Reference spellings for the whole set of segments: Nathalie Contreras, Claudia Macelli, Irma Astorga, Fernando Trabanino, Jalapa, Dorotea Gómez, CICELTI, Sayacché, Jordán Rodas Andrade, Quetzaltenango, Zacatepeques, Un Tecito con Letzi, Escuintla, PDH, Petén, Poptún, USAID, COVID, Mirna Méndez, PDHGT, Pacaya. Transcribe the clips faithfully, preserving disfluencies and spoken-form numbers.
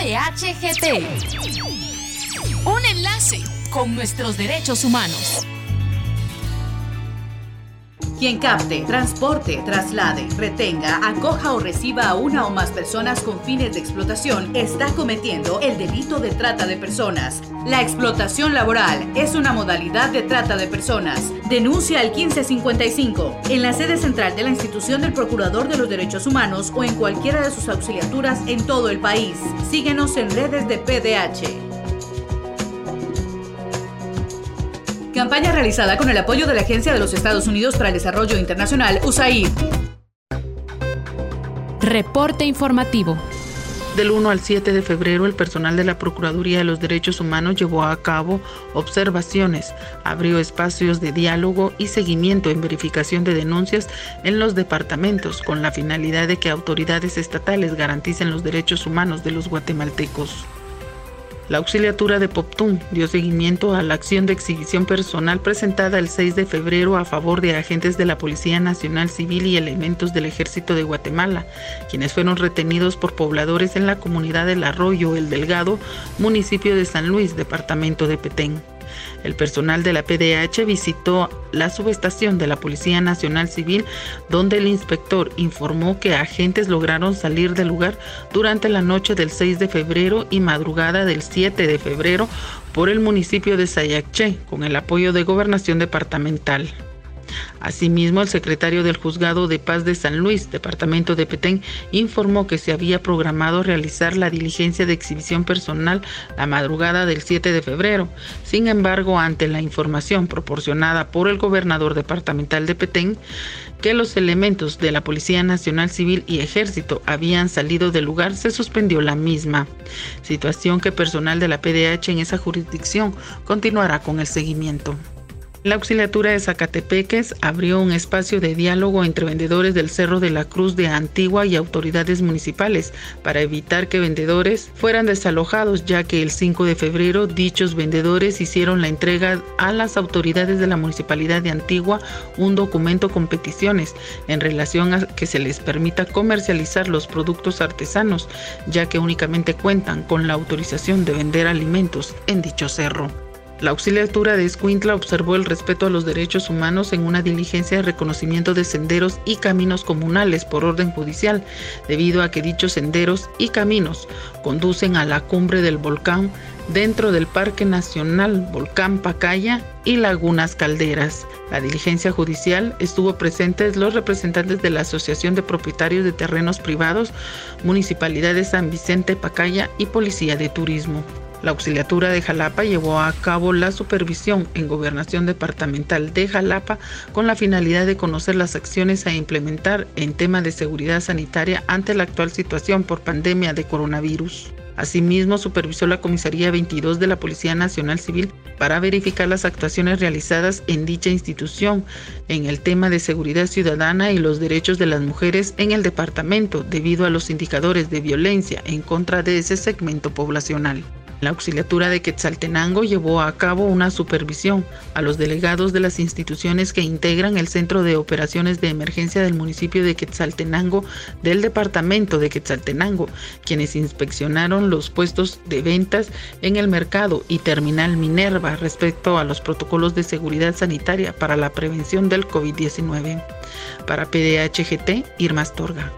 P D H G T. Un enlace con nuestros derechos humanos. Quien capte, transporte, traslade, retenga, acoja o reciba a una o más personas con fines de explotación está cometiendo el delito de trata de personas. La explotación laboral es una modalidad de trata de personas. Denuncia al quince cincuenta y cinco en la sede central de la institución del Procurador de los Derechos Humanos o en cualquiera de sus auxiliaturas en todo el país. Síguenos en redes de P D H. Campaña realizada con el apoyo de la Agencia de los Estados Unidos para el Desarrollo Internacional, U S A I D. Reporte informativo. Del uno al siete de febrero, el personal de la Procuraduría de los Derechos Humanos llevó a cabo observaciones, abrió espacios de diálogo y seguimiento en verificación de denuncias en los departamentos, con la finalidad de que autoridades estatales garanticen los derechos humanos de los guatemaltecos. La auxiliatura de Poptún dio seguimiento a la acción de exhibición personal presentada el seis de febrero a favor de agentes de la Policía Nacional Civil y elementos del Ejército de Guatemala, quienes fueron retenidos por pobladores en la comunidad del Arroyo El Delgado, municipio de San Luis, departamento de Petén. El personal de la P D H visitó la subestación de la Policía Nacional Civil, donde el inspector informó que agentes lograron salir del lugar durante la noche del seis de febrero y madrugada del siete de febrero por el municipio de Sayacché, con el apoyo de Gobernación Departamental. Asimismo, el secretario del Juzgado de Paz de San Luis, departamento de Petén, informó que se había programado realizar la diligencia de exhibición personal la madrugada del siete de febrero. Sin embargo, ante la información proporcionada por el gobernador departamental de Petén, que los elementos de la Policía Nacional Civil y Ejército habían salido del lugar, se suspendió la misma. Situación que personal de la P D H en esa jurisdicción continuará con el seguimiento. La auxiliatura de Zacatepeques abrió un espacio de diálogo entre vendedores del Cerro de la Cruz de Antigua y autoridades municipales para evitar que vendedores fueran desalojados, ya que el cinco de febrero dichos vendedores hicieron la entrega a las autoridades de la Municipalidad de Antigua un documento con peticiones en relación a que se les permita comercializar los productos artesanos, ya que únicamente cuentan con la autorización de vender alimentos en dicho cerro. La auxiliatura de Escuintla observó el respeto a los derechos humanos en una diligencia de reconocimiento de senderos y caminos comunales por orden judicial, debido a que dichos senderos y caminos conducen a la cumbre del volcán dentro del Parque Nacional Volcán Pacaya y Lagunas Calderas. La diligencia judicial estuvo presentes los representantes de la Asociación de Propietarios de Terrenos Privados, Municipalidad de San Vicente Pacaya y Policía de Turismo. La auxiliatura de Jalapa llevó a cabo la supervisión en Gobernación Departamental de Jalapa con la finalidad de conocer las acciones a implementar en tema de seguridad sanitaria ante la actual situación por pandemia de coronavirus. Asimismo, supervisó la Comisaría veintidós de la Policía Nacional Civil para verificar las actuaciones realizadas en dicha institución en el tema de seguridad ciudadana y los derechos de las mujeres en el departamento, debido a los indicadores de violencia en contra de ese segmento poblacional. La auxiliatura de Quetzaltenango llevó a cabo una supervisión a los delegados de las instituciones que integran el Centro de Operaciones de Emergencia del municipio de Quetzaltenango del departamento de Quetzaltenango, quienes inspeccionaron los puestos de ventas en el mercado y terminal Minerva respecto a los protocolos de seguridad sanitaria para la prevención del COVID diecinueve. Para P D H G T, Irma Astorga.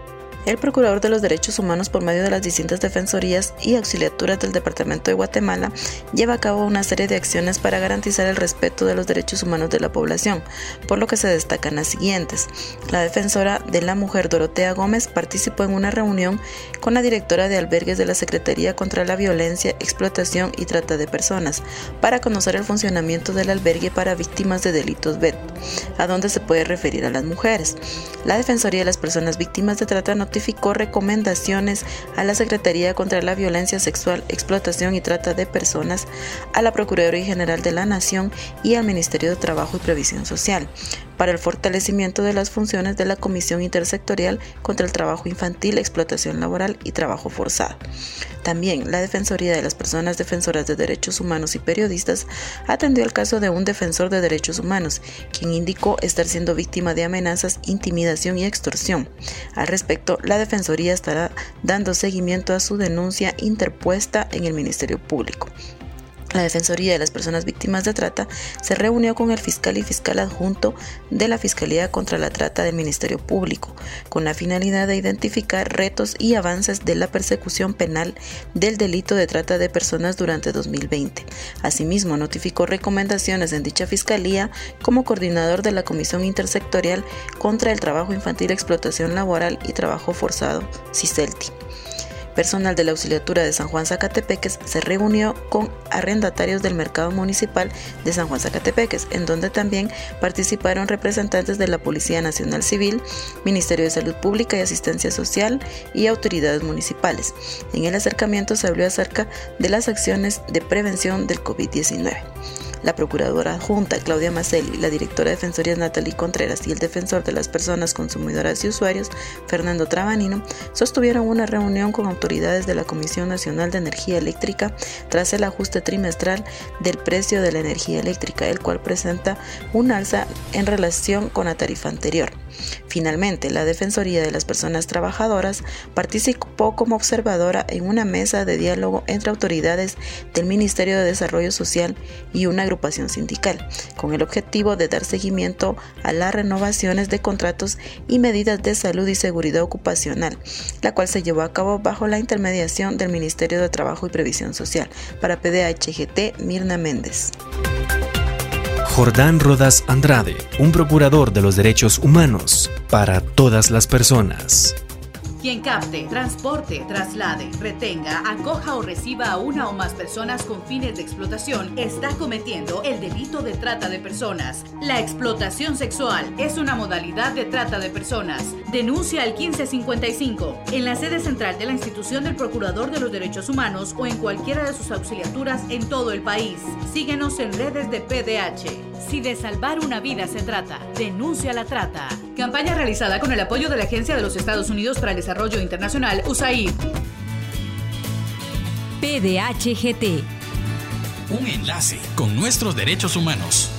El Procurador de los Derechos Humanos, por medio de las distintas defensorías y auxiliaturas del Departamento de Guatemala, lleva a cabo una serie de acciones para garantizar el respeto de los derechos humanos de la población, por lo que se destacan las siguientes. La defensora de la mujer, Dorotea Gómez, participó en una reunión con la directora de albergues de la Secretaría contra la Violencia, Explotación y Trata de Personas, para conocer el funcionamiento del albergue para víctimas de delitos B E D, a donde se puede referir a las mujeres. La Defensoría de las Personas Víctimas de Trata no notificó recomendaciones a la Secretaría contra la Violencia Sexual, Explotación y Trata de Personas, a la Procuraduría General de la Nación y al Ministerio de Trabajo y Previsión Social. para el fortalecimiento de las funciones de la Comisión Intersectorial contra el Trabajo Infantil, Explotación Laboral y Trabajo Forzado. También, la Defensoría de las Personas Defensoras de Derechos Humanos y Periodistas atendió el caso de un defensor de derechos humanos, quien indicó estar siendo víctima de amenazas, intimidación y extorsión. Al respecto, la Defensoría estará dando seguimiento a su denuncia interpuesta en el Ministerio Público. La Defensoría de las Personas Víctimas de Trata se reunió con el fiscal y fiscal adjunto de la Fiscalía contra la Trata del Ministerio Público, con la finalidad de identificar retos y avances de la persecución penal del delito de trata de personas durante dos mil veinte. Asimismo, notificó recomendaciones en dicha Fiscalía como coordinador de la Comisión Intersectorial contra el Trabajo Infantil, Explotación Laboral y Trabajo Forzado, CICELTI. Personal de la Auxiliatura de San Juan Zacatepeques se reunió con arrendatarios del mercado municipal de San Juan Zacatepeques, en donde también participaron representantes de la Policía Nacional Civil, Ministerio de Salud Pública y Asistencia Social y autoridades municipales. En el acercamiento se habló acerca de las acciones de prevención del COVID diecinueve. La Procuradora Adjunta Claudia Macelli, la Directora de Defensoría Nathalie Contreras y el Defensor de las Personas Consumidoras y Usuarios Fernando Trabanino sostuvieron una reunión con autoridades de la Comisión Nacional de Energía Eléctrica tras el ajuste trimestral del precio de la energía eléctrica, el cual presenta un alza en relación con la tarifa anterior. Finalmente, la Defensoría de las Personas Trabajadoras participó como observadora en una mesa de diálogo entre autoridades del Ministerio de Desarrollo Social y una agrupación sindical, con el objetivo de dar seguimiento a las renovaciones de contratos y medidas de salud y seguridad ocupacional, la cual se llevó a cabo bajo la intermediación del Ministerio de Trabajo y Previsión Social. Para P D H G T, Mirna Méndez. Jordán Rodas Andrade, un procurador de los derechos humanos para todas las personas. Quien capte, transporte, traslade, retenga, acoja o reciba a una o más personas con fines de explotación está cometiendo el delito de trata de personas. La explotación sexual es una modalidad de trata de personas. Denuncia al quince cincuenta y cinco en la sede central de la institución del Procurador de los Derechos Humanos o en cualquiera de sus auxiliaturas en todo el país. Síguenos en redes de P D H. Si de salvar una vida se trata, denuncia la trata. Campaña realizada con el apoyo de la Agencia de los Estados Unidos para el Desarrollo Internacional, USAID. P D H G T. Un enlace con nuestros derechos humanos.